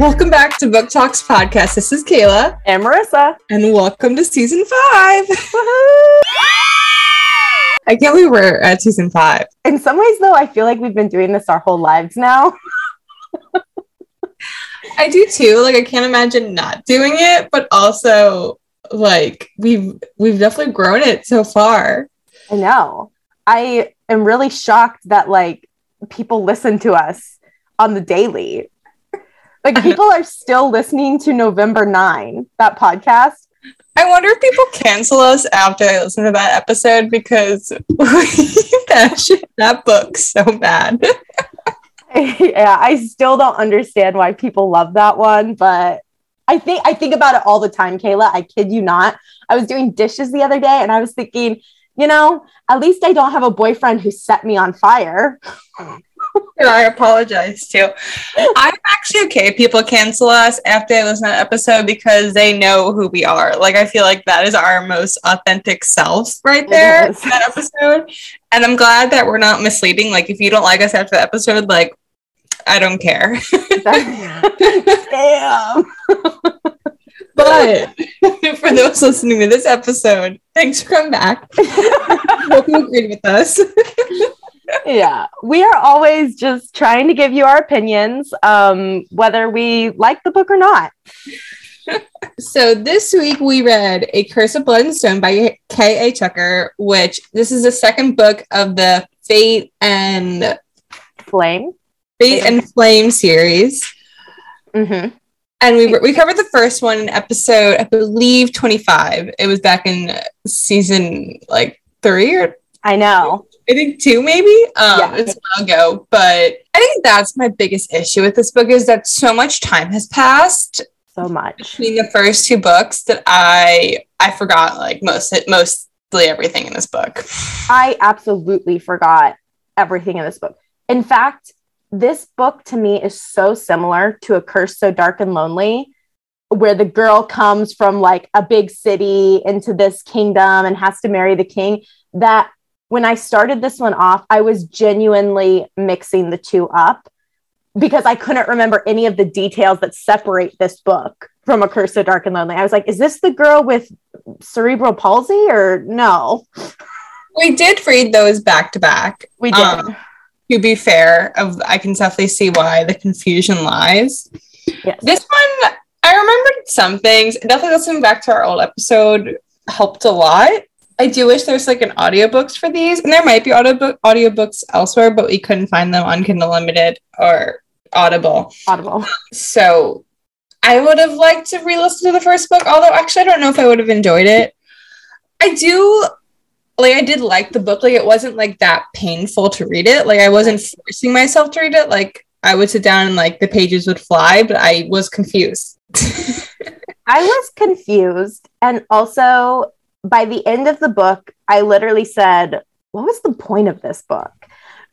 Welcome back to Book Talks Podcast. This is Kayla. And Marissa. And welcome to Season 5. Woohoo! I can't believe we're at Season 5. In some ways, though, I feel like we've been doing this our whole lives now. I do, too. Like, I can't imagine not doing it, but also, like, we've definitely grown it so far. I know. I am really shocked that, like, people listen to us on the daily. Like, people are still listening to November 9, that podcast. I wonder if people cancel us after they listen to that episode because that book so bad. Yeah, I still don't understand why people love that one, but I think about it all the time, Kayla. I kid you not. I was doing dishes the other day and I was thinking, you know, at least I don't have a boyfriend who set me on fire. I apologize too. I'm actually okay. People cancel us after they listen to that episode because they know who we are. Like, I feel like that is our most authentic self right there, that episode. And I'm glad that we're not misleading. Like, if you don't like us after the episode, like, I don't care. Damn. But for those listening to this episode, thanks for coming back. Hope you agreed with us. Yeah, we are always just trying to give you our opinions, whether we like the book or not. So this week we read A Curse of Blood and Stone by K. A. Tucker, which this is the second book of the Fate and Flame series. Mm-hmm. And we covered the first one in episode, I believe, 25. It was back in season, like, 3 or... I know. I think 2, maybe. Yeah. It's a while ago, but I think that's my biggest issue with this book is that so much time has passed. So much between the first two books that I forgot, like, mostly everything in this book. I absolutely forgot everything in this book. In fact, this book to me is so similar to A Curse So Dark and Lonely, where the girl comes from, like, a big city into this kingdom and has to marry the king. That when I started this one off, I was genuinely mixing the two up because I couldn't remember any of the details that separate this book from A Curse So Dark and Lonely. I was like, is this the girl with cerebral palsy or no? We did read those back to back. We did. To be fair, I can definitely see why the confusion lies. Yes. This one, I remembered some things. Definitely listening back to our old episode helped a lot. I do wish there's, like, an audiobooks for these, and there might be audiobooks elsewhere, but we couldn't find them on Kindle Unlimited or Audible. So I would have liked to re-listen to the first book, although actually I don't know if I would have enjoyed it. I did like the book. Like, it wasn't, like, that painful to read it. Like, I wasn't forcing myself to read it. Like, I would sit down and, like, the pages would fly, but I was confused. I was confused, and also... by the end of the book, I literally said, what was the point of this book?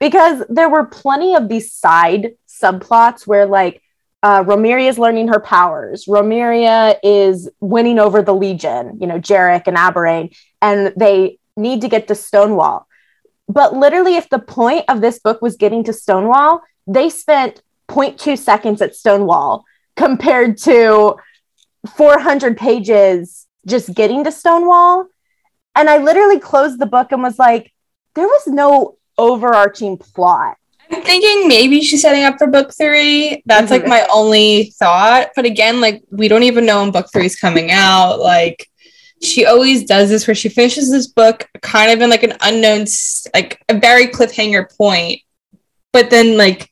Because there were plenty of these side subplots where, like, Romeria is learning her powers. Romeria is winning over the Legion, you know, Jarek and Aberrane, and they need to get to Stonewall. But literally, if the point of this book was getting to Stonewall, they spent 0.2 seconds at Stonewall compared to 400 pages just getting to Stonewall. And I literally closed the book and was like, there was no overarching plot. I'm thinking maybe she's setting up for book 3. That's mm-hmm. like my only thought. But again, like, we don't even know when book 3 is coming out. Like, she always does this where she finishes this book kind of in, like, an unknown, like, a very cliffhanger point, but then, like,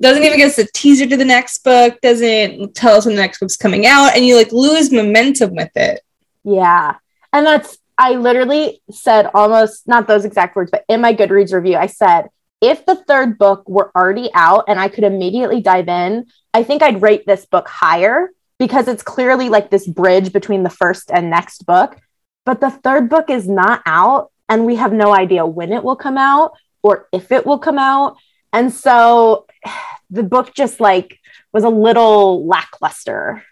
doesn't even give us a teaser to the next book, doesn't tell us when the next book's coming out, and you, like, lose momentum with it. Yeah. And I literally said almost, not those exact words, but in my Goodreads review, I said, if the third book were already out and I could immediately dive in, I think I'd rate this book higher because it's clearly, like, this bridge between the first and next book. But the third book is not out, and we have no idea when it will come out or if it will come out. And so the book just, like, was a little lackluster.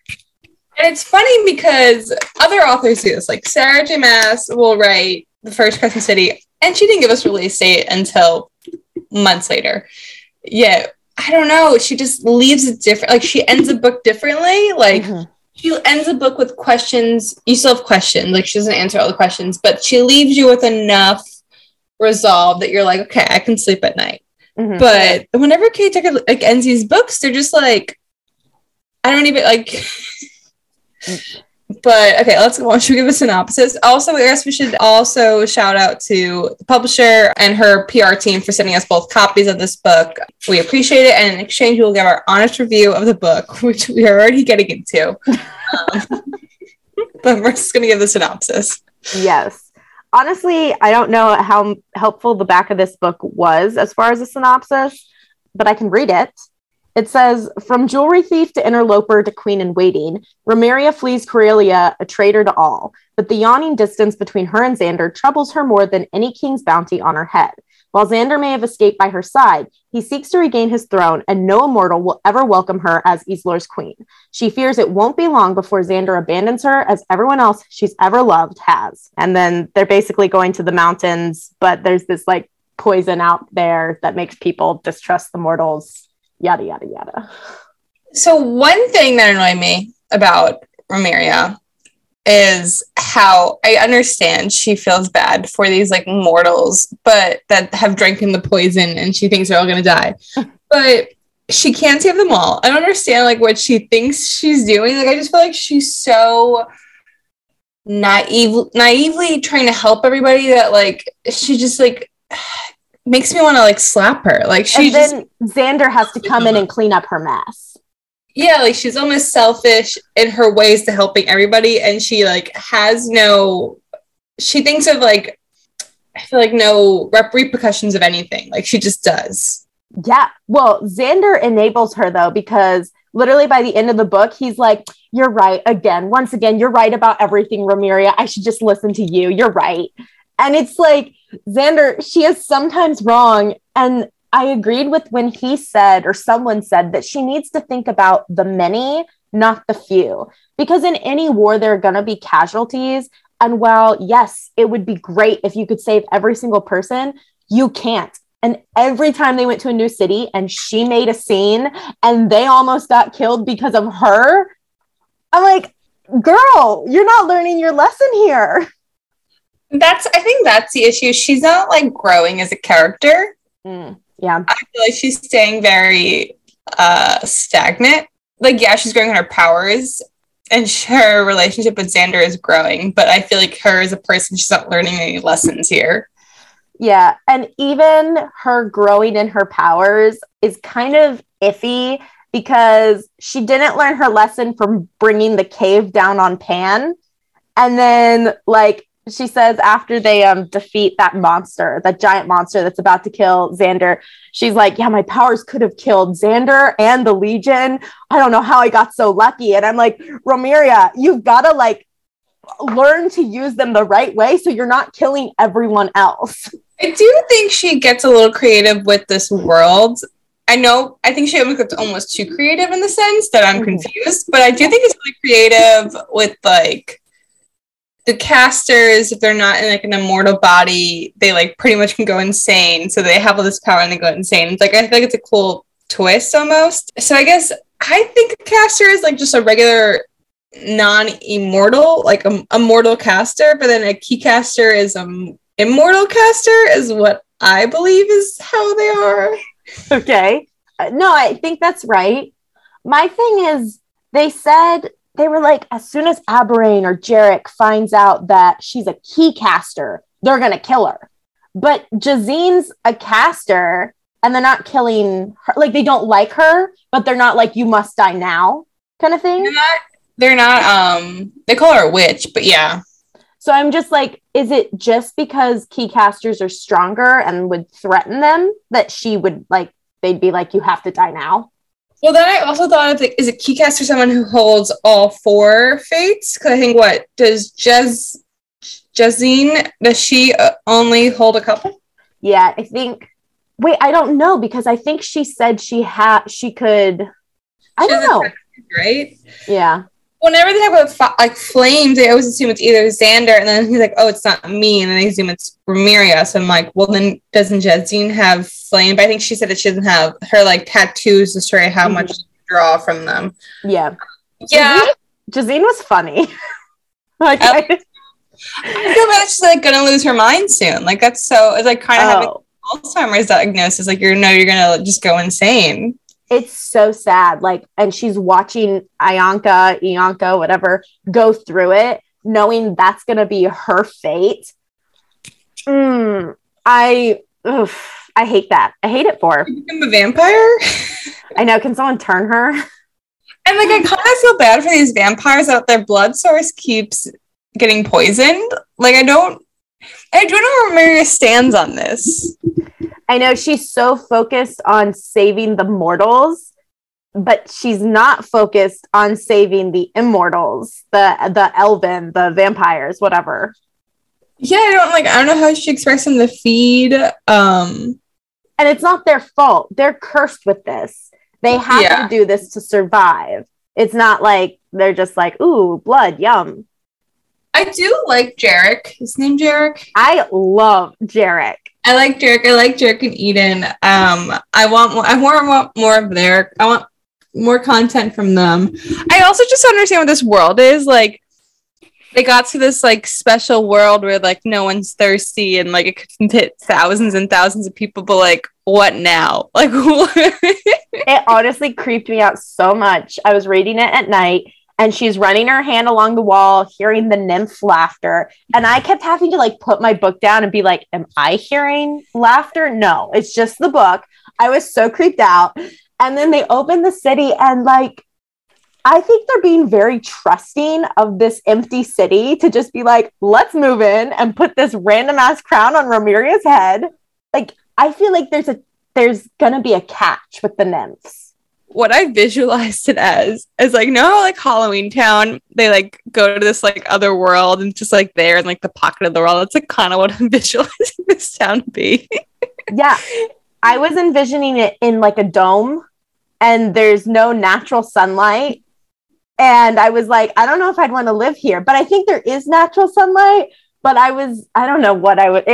And it's funny because other authors do this. Like, Sarah J. Maas will write the first Crescent City, and she didn't give us release date until months later. Yet I don't know, she just leaves it different. Like, she ends a book differently. Like, mm-hmm. she ends a book with questions. You still have questions. Like, she doesn't answer all the questions, but she leaves you with enough resolve that you're like, okay, I can sleep at night. Mm-hmm. But whenever K. A. Tucker like ends these books, they're just like, I don't even like. But okay, let's go on. Should we give a synopsis? Also, I guess we should also shout out to the publisher and her PR team for sending us both copies of this book. We appreciate it, and in exchange, we will give our honest review of the book, which we are already getting into. But we're just going to give the synopsis. Yes. Honestly, I don't know how helpful the back of this book was as far as a synopsis, but I can read it. It says, from jewelry thief to interloper to queen-in-waiting, Remeria flees Corellia, a traitor to all. But the yawning distance between her and Xander troubles her more than any king's bounty on her head. While Xander may have escaped by her side, he seeks to regain his throne, and no immortal will ever welcome her as Isilur's queen. She fears it won't be long before Xander abandons her, as everyone else she's ever loved has. And then they're basically going to the mountains, but there's this, like, poison out there that makes people distrust the mortals. Yada, yada, yada. So one thing that annoyed me about Remeria is how I understand she feels bad for these like mortals, but that have drank in the poison and she thinks they're all going to die. But she can't save them all. I don't understand like what she thinks she's doing. Like, I just feel like she's so naively trying to help everybody that like she just like... makes me want to like slap her. Like, she and then Xander has to come in and clean up her mess. Yeah, like she's almost selfish in her ways to helping everybody, and she like has no. She thinks of like, I feel like no repercussions of anything. Like, she just does. Yeah. Well, Xander enables her though, because literally by the end of the book, he's like, "You're right again. Once again, you're right about everything, Remeria. I should just listen to you. You're right." And it's like, Xander, she is sometimes wrong. And I agreed with when he said, or someone said, that she needs to think about the many, not the few. Because in any war, there are going to be casualties. And while, yes, it would be great if you could save every single person, you can't. And every time they went to a new city and she made a scene and they almost got killed because of her, I'm like, girl, you're not learning your lesson here. I think that's the issue. She's not like growing as a character. Yeah. I feel like she's staying very stagnant. Like, yeah, she's growing on her powers and her relationship with Xander is growing, but I feel like her as a person, she's not learning any lessons here. Yeah. And even her growing in her powers is kind of iffy because she didn't learn her lesson from bringing the cave down on Pan. And then, like, she says after they defeat that monster, that giant monster that's about to kill Xander, she's like, yeah, my powers could have killed Xander and the Legion. I don't know how I got so lucky. And I'm like, Remeria, you've got to like learn to use them the right way so you're not killing everyone else. I do think she gets a little creative with this world. I think she gets almost too creative in the sense that I'm confused, but I do think it's really creative with like... the casters, if they're not in like an immortal body, they like pretty much can go insane. So they have all this power and they go insane. It's like, I think it's a cool twist almost. So I guess I think a caster is like just a regular non-immortal, like a mortal caster, but then a key caster is immortal caster is what I believe is how they are. Okay. No, I think that's right. My thing is they were like, as soon as Aberrane or Jarek finds out that she's a key caster, they're going to kill her. But Jazine's a caster and they're not killing her. Like, they don't like her, but they're not like, you must die now kind of thing. They call her a witch, but yeah. So I'm just like, is it just because key casters are stronger and would threaten them that she would like, they'd be like, you have to die now? Well, then I also thought of, like, is a keycaster someone who holds all four fates? Because I think, what, does Jazine, does she only hold a couple? Yeah, I think, I don't know, because I think she said she could, I don't know. Right? Yeah. Whenever they talk about flames, they always assume it's either Xander, and then he's like, oh, it's not me, and then they assume it's Rhaenyra. So I'm like, well, then doesn't Jadzine have flame? But I think she said that she doesn't have her, like, tattoos to show how much to draw from them. Yeah. Yeah. Jadzine was funny. Like, I feel bad she's, like, gonna lose her mind soon. Like, that's so, it's like kind of having Alzheimer's diagnosis. Like, you're gonna just go insane. It's so sad. Like, and she's watching Ianca, whatever, go through it, knowing that's going to be her fate. I hate that. I hate it for her. You become a vampire? I know. Can someone turn her? And like, I kind of feel bad for these vampires that their blood source keeps getting poisoned. Like, I don't know where Maria stands on this. I know she's so focused on saving the mortals, but she's not focused on saving the immortals, the elven, the vampires, whatever. Yeah, I don't know how she expects them to feed. And it's not their fault. They're cursed with this. They have to do this to survive. It's not like they're just like, ooh, blood, yum. I do like Jarek. His name Jarek? I love Jarek. I like Jarek and Eden. I want more content from them. I also just don't understand what this world is. Like, they got to this, like, special world where, like, no one's thirsty and, like, it could hit thousands and thousands of people, but, like, what now? Like, It honestly creeped me out so much. I was reading it at night, and she's running her hand along the wall, hearing the nymph laughter. And I kept having to, like, put my book down and be like, am I hearing laughter? No, it's just the book. I was so creeped out. And then they open the city, and, like, I think they're being very trusting of this empty city to just be like, let's move in and put this random ass crown on Rhaenyra's head. Like, I feel like there's gonna be a catch with the nymphs. What I visualized it as is, like, no, like Halloween Town, they like go to this like other world and just like there in like the pocket of the world. That's like kind of what I'm visualizing this town to be. Yeah, I was envisioning it in like a dome, and there's no natural sunlight. And I was like, I don't know if I'd want to live here, but I think there is natural sunlight. But I don't know what I would.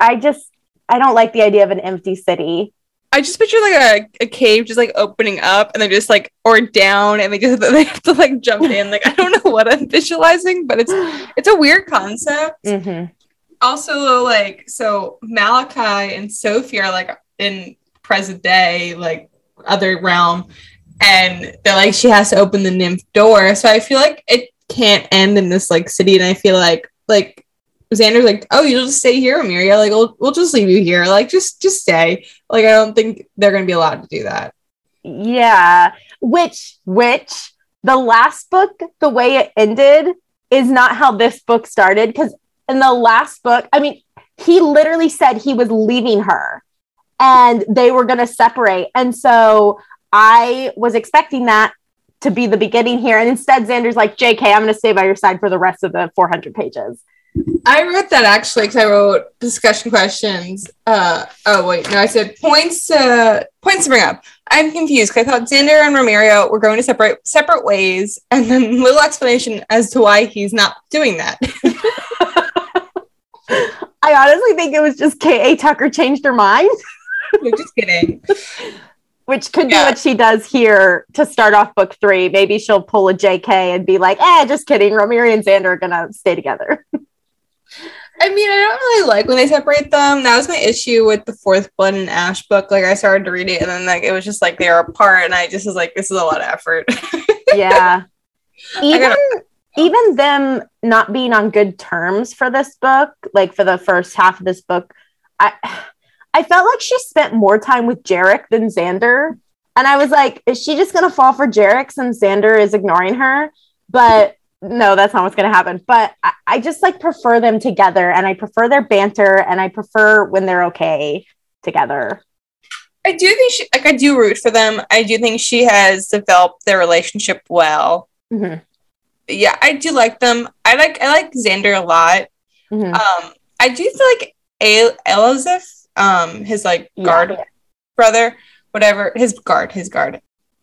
I don't like the idea of an empty city. I just picture like a cave just like opening up and they're just like, or down, and they have to like jump in. Like, I don't know what I'm visualizing, but it's a weird concept. Mm-hmm. Also, like, so Malachi and Sophie are like in present day, like other realm, and they're like, she has to open the nymph door. So I feel like it can't end in this like city, and I feel like Xander's like, oh, you'll just stay here, Emiria. Like, we'll just leave you here. Like, just stay. Like, I don't think they're going to be allowed to do that. Yeah. Which the last book, the way it ended is not how this book started. Because in the last book, I mean, he literally said he was leaving her and they were going to separate. And so I was expecting that to be the beginning here. And instead, Xander's like, JK, I'm going to stay by your side for the rest of the 400 pages. I wrote that actually because I wrote discussion questions. I said points to bring up. I'm confused because I thought Xander and Rhaenyra were going to separate ways, and then little explanation as to why he's not doing that. I honestly think it was just K. A. Tucker changed her mind. You're just kidding. Which could be what she does here to start off book 3. Maybe she'll pull a JK and be like, just kidding. Rhaenyra and Xander are going to stay together. I mean, I don't really like when they separate them. That was my issue with the 4th Blood and Ash book. Like, I started to read it, and then like it was just like they were apart, and I just was like, this is a lot of effort. Yeah. Even them not being on good terms for this book, like for the first half of this book, I felt like she spent more time with Jarek than Xander. And I was like, is she just going to fall for Jarek since Xander is ignoring her? But no, that's not what's going to happen. But I just like prefer them together, and I prefer their banter, and I prefer when they're okay together. I do think I do root for them. I do think she has developed their relationship well. Mm-hmm. Yeah, I do like them. I like Xander a lot. Mm-hmm. I do feel like Elizabeth, his guard brother, whatever, his guard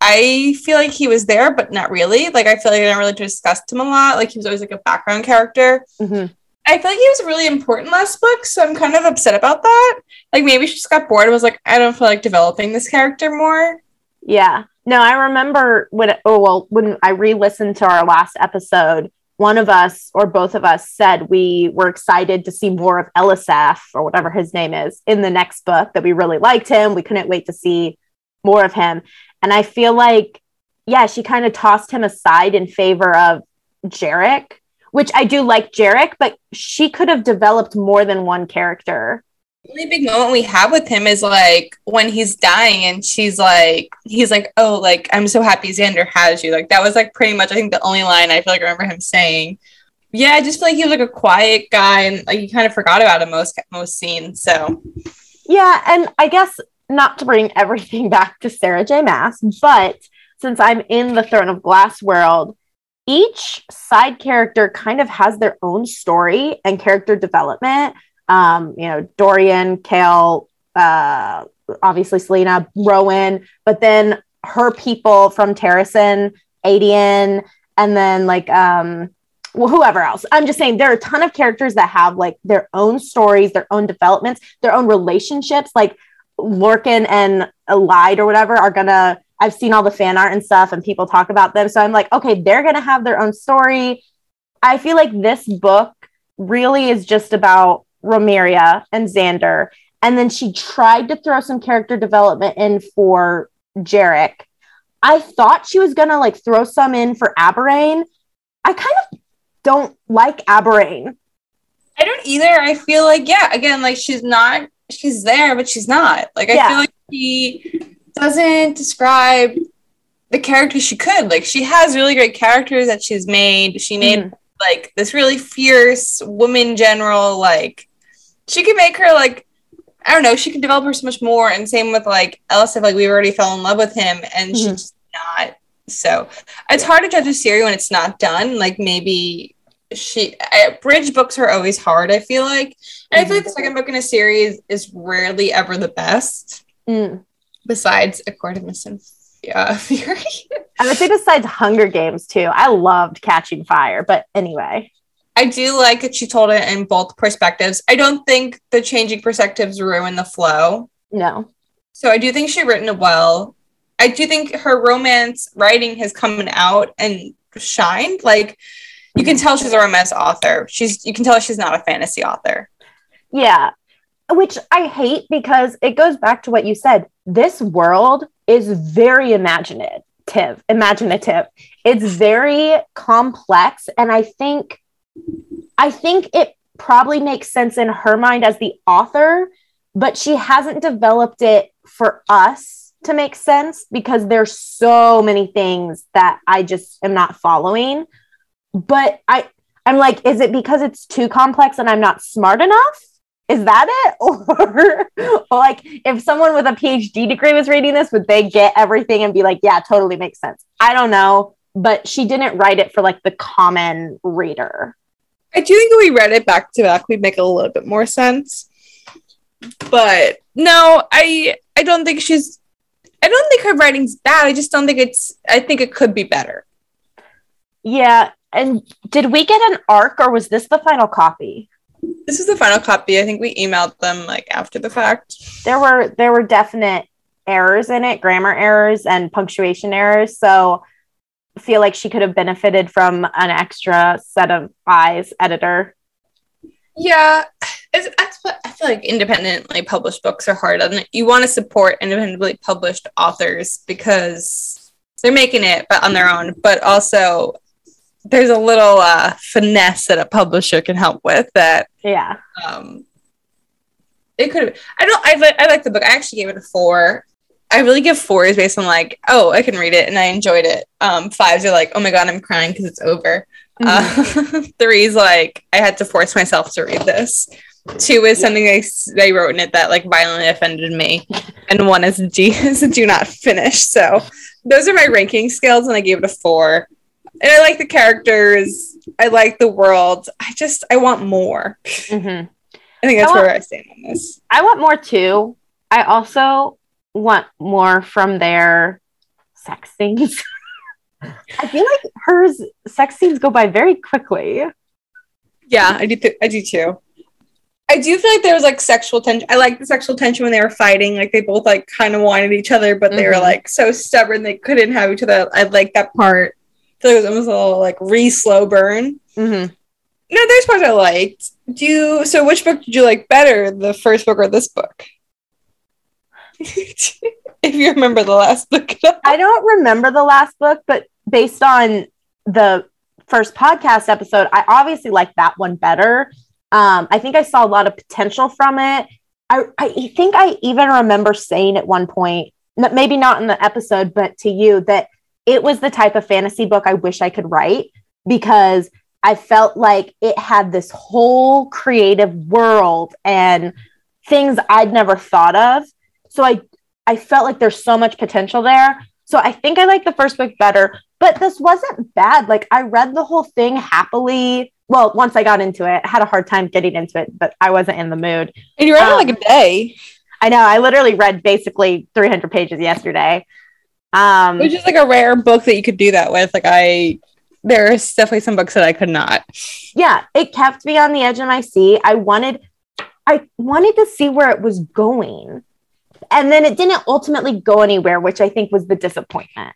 I feel like he was there, but not really. Like, I feel like I didn't really discuss him a lot. Like, he was always like a background character. Mm-hmm. I feel like he was really important last book, so I'm kind of upset about that. Like, maybe she just got bored and was like, I don't feel like developing this character more. Yeah. No, I remember when I re-listened to our last episode, one of us or both of us said we were excited to see more of Elisaph, or whatever his name is, in the next book, that we really liked him. We couldn't wait to see more of him. And I feel like, yeah, she kind of tossed him aside in favor of Jarek, which I do like Jarek, but she could have developed more than one character. The only big moment we have with him is like when he's dying and he's like, oh, like, I'm so happy Xander has you. Like, that was like pretty much, I think, the only line I feel like I remember him saying. Yeah, I just feel like he was like a quiet guy, and like you kind of forgot about him most scenes. So yeah, and I guess not to bring everything back to Sarah J. Maas, but since I'm in the Throne of Glass world, each side character kind of has their own story and character development. Dorian, Kale, obviously Selena, Rowan, but then her people from Terrasen, Adian, and then like, whoever else. I'm just saying there are a ton of characters that have like their own stories, their own developments, their own relationships. Like Lorcan and Elide or whatever are gonna, I've seen all the fan art and stuff and people talk about them. So I'm like, okay, they're going to have their own story. I feel like this book really is just about Romeria and Xander. And then she tried to throw some character development in for Jarek. I thought she was going to like throw some in for Aberrane. I kind of don't like Aberrane. I don't either. I feel like, yeah, again, like she's there, but she's not. Like, I feel like she doesn't describe the characters she could. Like, she has really great characters that she's made. She made like this really fierce woman general. Like, she could make her like, I don't know, she could develop her so much more. And same with like Elisaph, like we already fell in love with him and she's just not. So it's hard to judge a series when it's not done. Like, maybe bridge books are always hard, I feel like. And I feel like the second book in a series is rarely ever the best. Besides A Court of Mist and Fury. I would say besides Hunger Games, too. I loved Catching Fire, but anyway. I do like that she told it in both perspectives. I don't think the changing perspectives ruin the flow. No. So I do think she written it well. I do think her romance writing has come out and shined. Like, you can tell she's a romance author. You can tell she's not a fantasy author. Yeah. Which I hate, because it goes back to what you said. This world is very imaginative. It's very complex. And I think it probably makes sense in her mind as the author, but she hasn't developed it for us to make sense, because there's so many things that I just am not following. But I'm like, is it because it's too complex and I'm not smart enough? Is that it? Or like, if someone with a PhD degree was reading this, would they get everything and be like, yeah, totally makes sense? I don't know. But she didn't write it for like the common reader. I do think if we read it back to back, we'd make a little bit more sense. But no, I don't think I don't think her writing's bad. I just don't think I think it could be better. Yeah. And did we get an arc, or was this the final copy? This is the final copy. I think we emailed them like after the fact. There were definite errors in it, grammar errors and punctuation errors. So I feel like she could have benefited from an extra set of eyes editor. Yeah. I feel like independently published books are hard. You want to support independently published authors because they're making it on their own, but also there's a little finesse that a publisher can help with that. Yeah. It could have. I like the book. I actually gave it a 4. I really give 4s based on like, oh, I can read it and I enjoyed it. 5s are like, oh my God, I'm crying because it's over. 3s like, I had to force myself to read this. 2 is something they wrote in it that like violently offended me. And 1 is do not finish. So those are my ranking scales, and I gave it a 4. And I like the characters. I like the world. I want more. I think that's where I stand on this. I want more too. I also want more from their sex scenes. I feel like her sex scenes go by very quickly. Yeah, I do too. I do feel like there was like sexual tension. I like the sexual tension when they were fighting. Like they both like kind of wanted each other, but they were like so stubborn they couldn't have each other. I like that part. So it was almost a little like slow burn. Mm-hmm. No, there's parts I liked. So which book did you like better, the first book or this book? If you remember the last book. I don't remember the last book, but based on the first podcast episode, I obviously like that one better. I think I saw a lot of potential from it. I think I even remember saying at one point, maybe not in the episode, but to you, that it was the type of fantasy book I wish I could write, because I felt like it had this whole creative world and things I'd never thought of. So I felt like there's so much potential there. So I think I like the first book better, but this wasn't bad. Like I read the whole thing happily. Well, once I got into it, I had a hard time getting into it, but I wasn't in the mood. And you read it like a day. I know. I literally read basically 300 pages yesterday. Which is like a rare book that you could do that with. There's definitely some books that I could not. Yeah, it kept me on the edge of my seat. I wanted to see where it was going. And then it didn't ultimately go anywhere, which I think was the disappointment.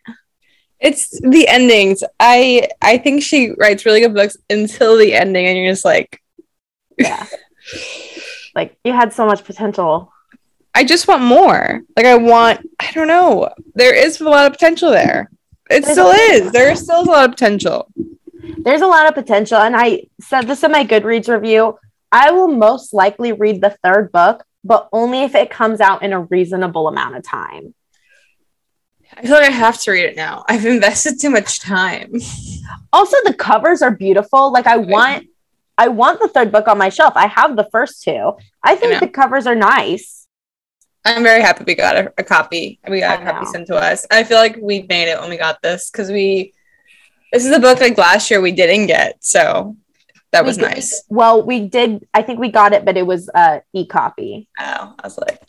It's the endings. I think she writes really good books until the ending, and you're just like... Yeah. Like, you had so much potential. I just want more. I don't know. There is a lot of potential there. There still is a lot of potential. There's a lot of potential. And I said this in my Goodreads review. I will most likely read the third book, but only if it comes out in a reasonable amount of time. I feel like I have to read it now. I've invested too much time. Also, the covers are beautiful. Like I want the third book on my shelf. I have the first two. I think the covers are nice. I'm very happy we got a copy. We got a copy sent to us. I feel like we made it when we got this, because this is a book like last year we didn't get, so that was nice. Well, we did. I think we got it, but it was e-copy. Oh, I was like,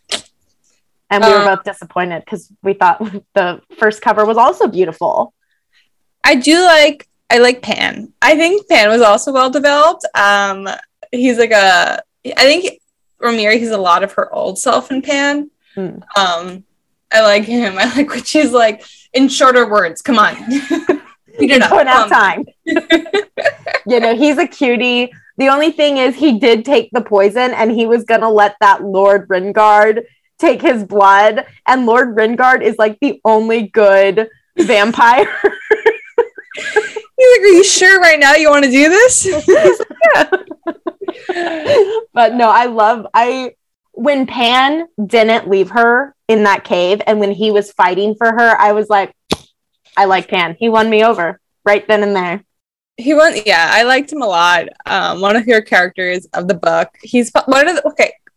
and we were both disappointed because we thought the first cover was also beautiful. I like Pan. I think Pan was also well developed. Romiri has a lot of her old self in Pan. I like him. I like what she's like in shorter words. Come on. You're going out time. He's a cutie. The only thing is he did take the poison, and he was going to let that Lord Ringard take his blood. And Lord Ringard is like the only good vampire. He's like, are you sure right now you want to do this? Yeah. But no, when Pan didn't leave her in that cave, and when he was fighting for her, I was like, I like Pan. He won me over right then and there. He won. Yeah, I liked him a lot. One of your characters of the book.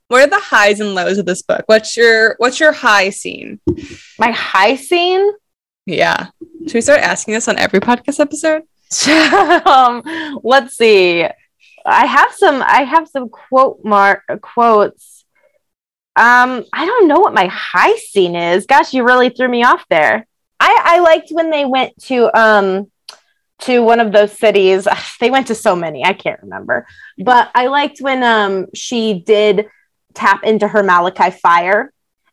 What are the highs and lows of this book? What's your high scene? My high scene? Yeah. Should we start asking this on every podcast episode? Let's see. I have some quotes. I don't know what my high scene is. Gosh, you really threw me off there. I liked when they went to one of those cities. They went to so many, I can't remember. But I liked when she did tap into her Malachi fire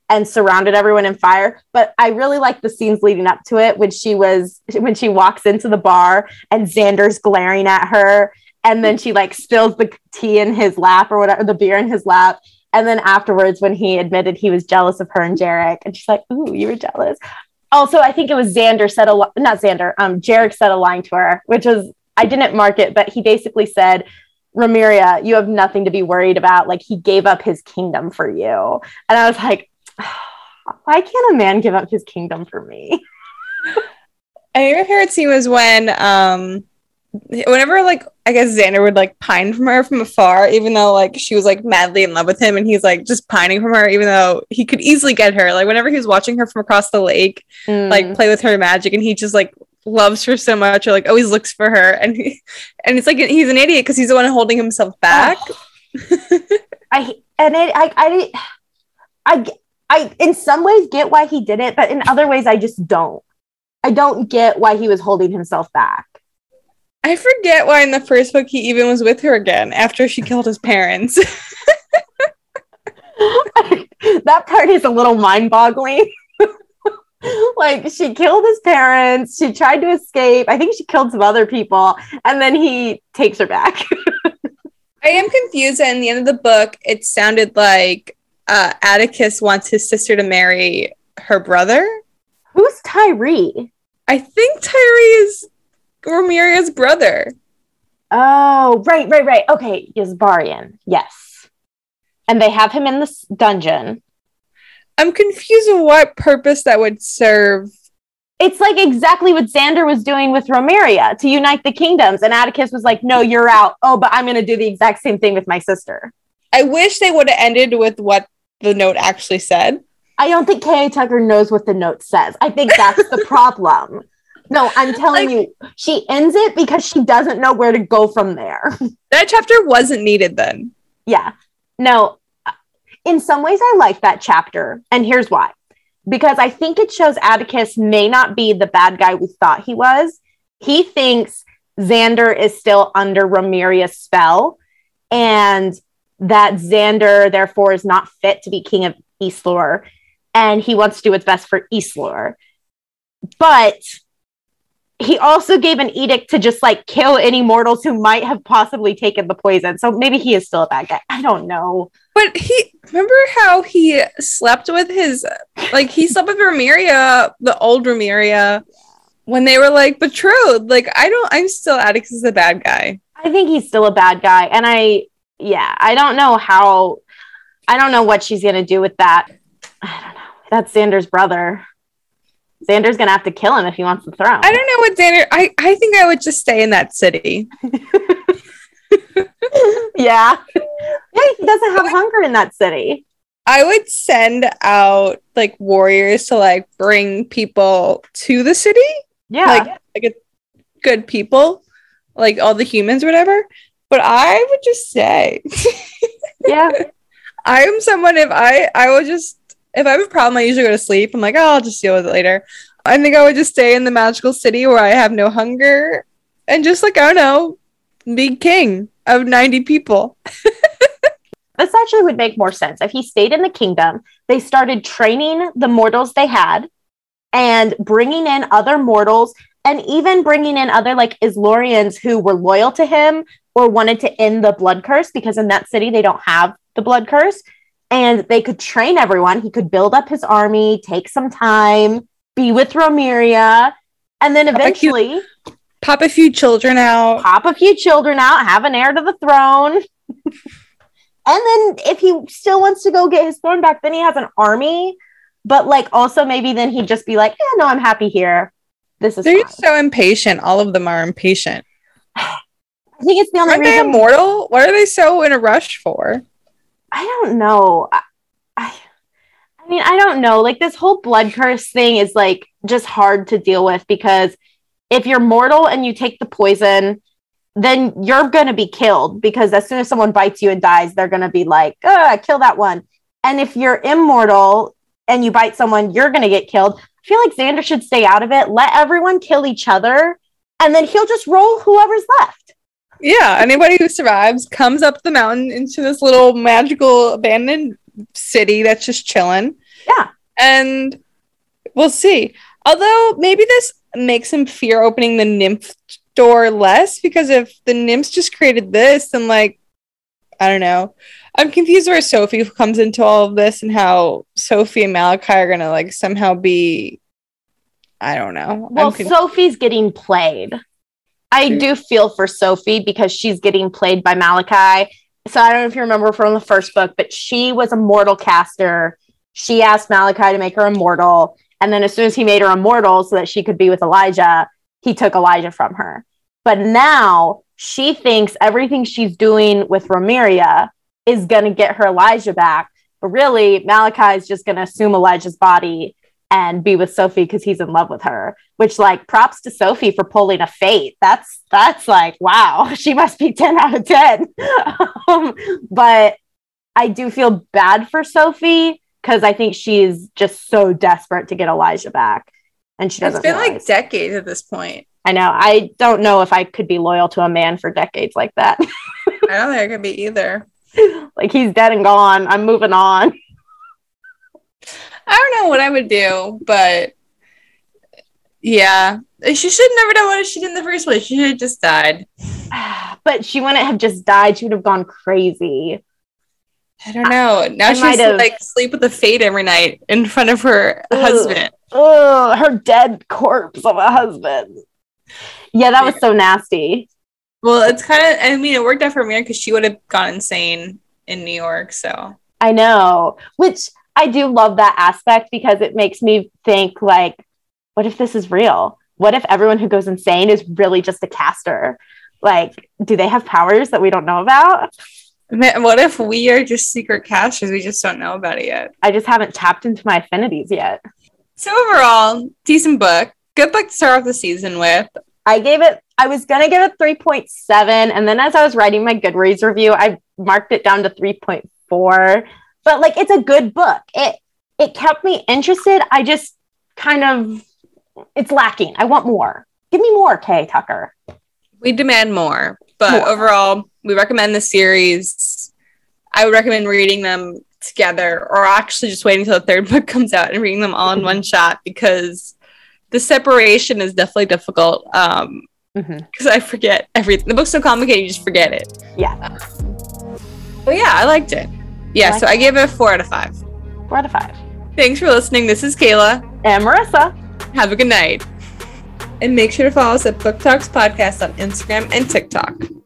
and surrounded everyone in fire. But I really liked the scenes leading up to it when she walks into the bar and Xander's glaring at her. And then she like spills the tea in his lap or whatever, the beer in his lap. And then afterwards, when he admitted he was jealous of her and Jarek, and she's like, ooh, you were jealous. Also, I think it was Jarek said a line to her, which was, I didn't mark it, but he basically said, Rhaenyra, you have nothing to be worried about. Like, he gave up his kingdom for you. And I was like, why can't a man give up his kingdom for me? I think my favorite scene was when, whenever like I guess Xander would like pine from her from afar, even though like she was like madly in love with him, and he's like just pining from her even though he could easily get her, like whenever he was watching her from across the lake like play with her magic, and he just like loves her so much, or like always looks for her, and it's like he's an idiot because he's the one holding himself back. I in some ways get why he did it, but in other ways I just don't. I don't get why he was holding himself back. I forget why in the first book he even was with her again after she killed his parents. That part is a little mind-boggling. Like, she killed his parents, she tried to escape, I think she killed some other people, and then he takes her back. I am confused. At the end of the book, it sounded like Atticus wants his sister to marry her brother. Who's Tyree? I think Tyree is Romeria's brother. Oh, right. Okay, Yzbarian. Yes. And they have him in this dungeon. I'm confused on what purpose that would serve. It's like exactly what Xander was doing with Romeria to unite the kingdoms. And Atticus was like, no, you're out. Oh, but I'm going to do the exact same thing with my sister. I wish they would have ended with what the note actually said. I don't think K. A. Tucker knows what the note says. I think that's the problem. No, I'm telling you, she ends it because she doesn't know where to go from there. That chapter wasn't needed then. Yeah. No, in some ways I like that chapter. And here's why. Because I think it shows Atticus may not be the bad guy we thought he was. He thinks Xander is still under Romeria's spell, and that Xander, therefore, is not fit to be king of Eastlore, and he wants to do what's best for Eastlore. But he also gave an edict to just, like, kill any mortals who might have possibly taken the poison. So maybe he is still a bad guy. I don't know. But he, remember how he slept with his, like, he slept with Romeria, the old Romeria, when they were, like, betrothed. Like, I'm still Atticus is a bad guy. I think he's still a bad guy. And I don't know how, I don't know what she's going to do with that. I don't know. That's Xander's brother. Xander's going to have to kill him if he wants the throne. I don't know what Xander... I think I would just stay in that city. Yeah. Yeah, he doesn't have hunger in that city. I would send out, like, warriors to, like, bring people to the city. Yeah. Like good people. Like, all the humans, whatever. But I would just say... Yeah. I am someone, if I have a problem, I usually go to sleep. I'm like, oh, I'll just deal with it later. I think I would just stay in the magical city where I have no hunger and just, like, I don't know, be king of 90 people. This actually would make more sense. If he stayed in the kingdom, they started training the mortals they had and bringing in other mortals and even bringing in other, like, Islorians who were loyal to him or wanted to end the blood curse, because in that city they don't have the blood curse. And they could train everyone. He could build up his army, take some time, be with Romeria, and then eventually... Pop a few children out, have an heir to the throne. And then if he still wants to go get his throne back, then he has an army. But, like, also maybe then he'd just be like, yeah, no, I'm happy here. They're fine. So impatient. All of them are impatient. I think it's the only reason... Aren't they immortal? What are they so in a rush for? I don't know. I mean, I don't know. Like, this whole blood curse thing is, like, just hard to deal with, because if you're mortal and you take the poison, then you're going to be killed, because as soon as someone bites you and dies, they're going to be like, kill that one. And if you're immortal and you bite someone, you're going to get killed. I feel like Xander should stay out of it. Let everyone kill each other, and then he'll just roll whoever's left. Yeah, anybody who survives comes up the mountain into this little magical abandoned city that's just chilling. Yeah. And we'll see. Although, maybe this makes him fear opening the nymph door less, because if the nymphs just created this, then, like, I don't know. I'm confused where Sophie comes into all of this and how Sophie and Malachi are going to, like, somehow be... I don't know. Well, Sophie's getting played. I do feel for Sophie because she's getting played by Malachi. So I don't know if you remember from the first book, but she was a mortal caster. She asked Malachi to make her immortal. And then as soon as he made her immortal so that she could be with Elijah, he took Elijah from her. But now she thinks everything she's doing with Romeria is going to get her Elijah back. But really, Malachi is just going to assume Elijah's body and be with Sophie because he's in love with her, which, like, props to Sophie for pulling a Fate. That's like, wow, she must be 10 out of 10. But I do feel bad for Sophie because I think she's just so desperate to get Elijah back. and she doesn't. It's been like decades at this point. I know. I don't know if I could be loyal to a man for decades like that. I don't think I could be either. Like, he's dead and gone. I'm moving on. I don't know what I would do, but yeah, she should have never done what she did in the first place. She should have just died. But she wouldn't have just died. She would have gone crazy. I don't know. Now she's like sleep with a fade every night in front of her husband. Oh, her dead corpse of a husband. Yeah, that was so nasty. Well, it's kind of, I mean, it worked out for Mira because she would have gone insane in New York. So I know, which I do love that aspect because it makes me think, like, what if this is real? What if everyone who goes insane is really just a caster? Like, do they have powers that we don't know about? What if we are just secret casters? We just don't know about it yet. I just haven't tapped into my affinities yet. So overall, decent book. Good book to start off the season with. I was going to give it 3.7. And then as I was writing my Goodreads review, I marked it down to 3.4. But like, it's a good book. It kept me interested. I just kind of, it's lacking. I want more. Give me more, K. Tucker. We demand more. But overall, we recommend the series. I would recommend reading them together, or actually just waiting until the third book comes out and reading them all in one shot, because the separation is definitely difficult. Because I forget everything. The book's so complicated, you just forget it. Yeah. But yeah, I liked it. Yeah, so I gave it a 4 out of 5. 4 out of 5. Thanks for listening. This is Kayla. And Marissa. Have a good night. And make sure to follow us at Book Talks Podcast on Instagram and TikTok.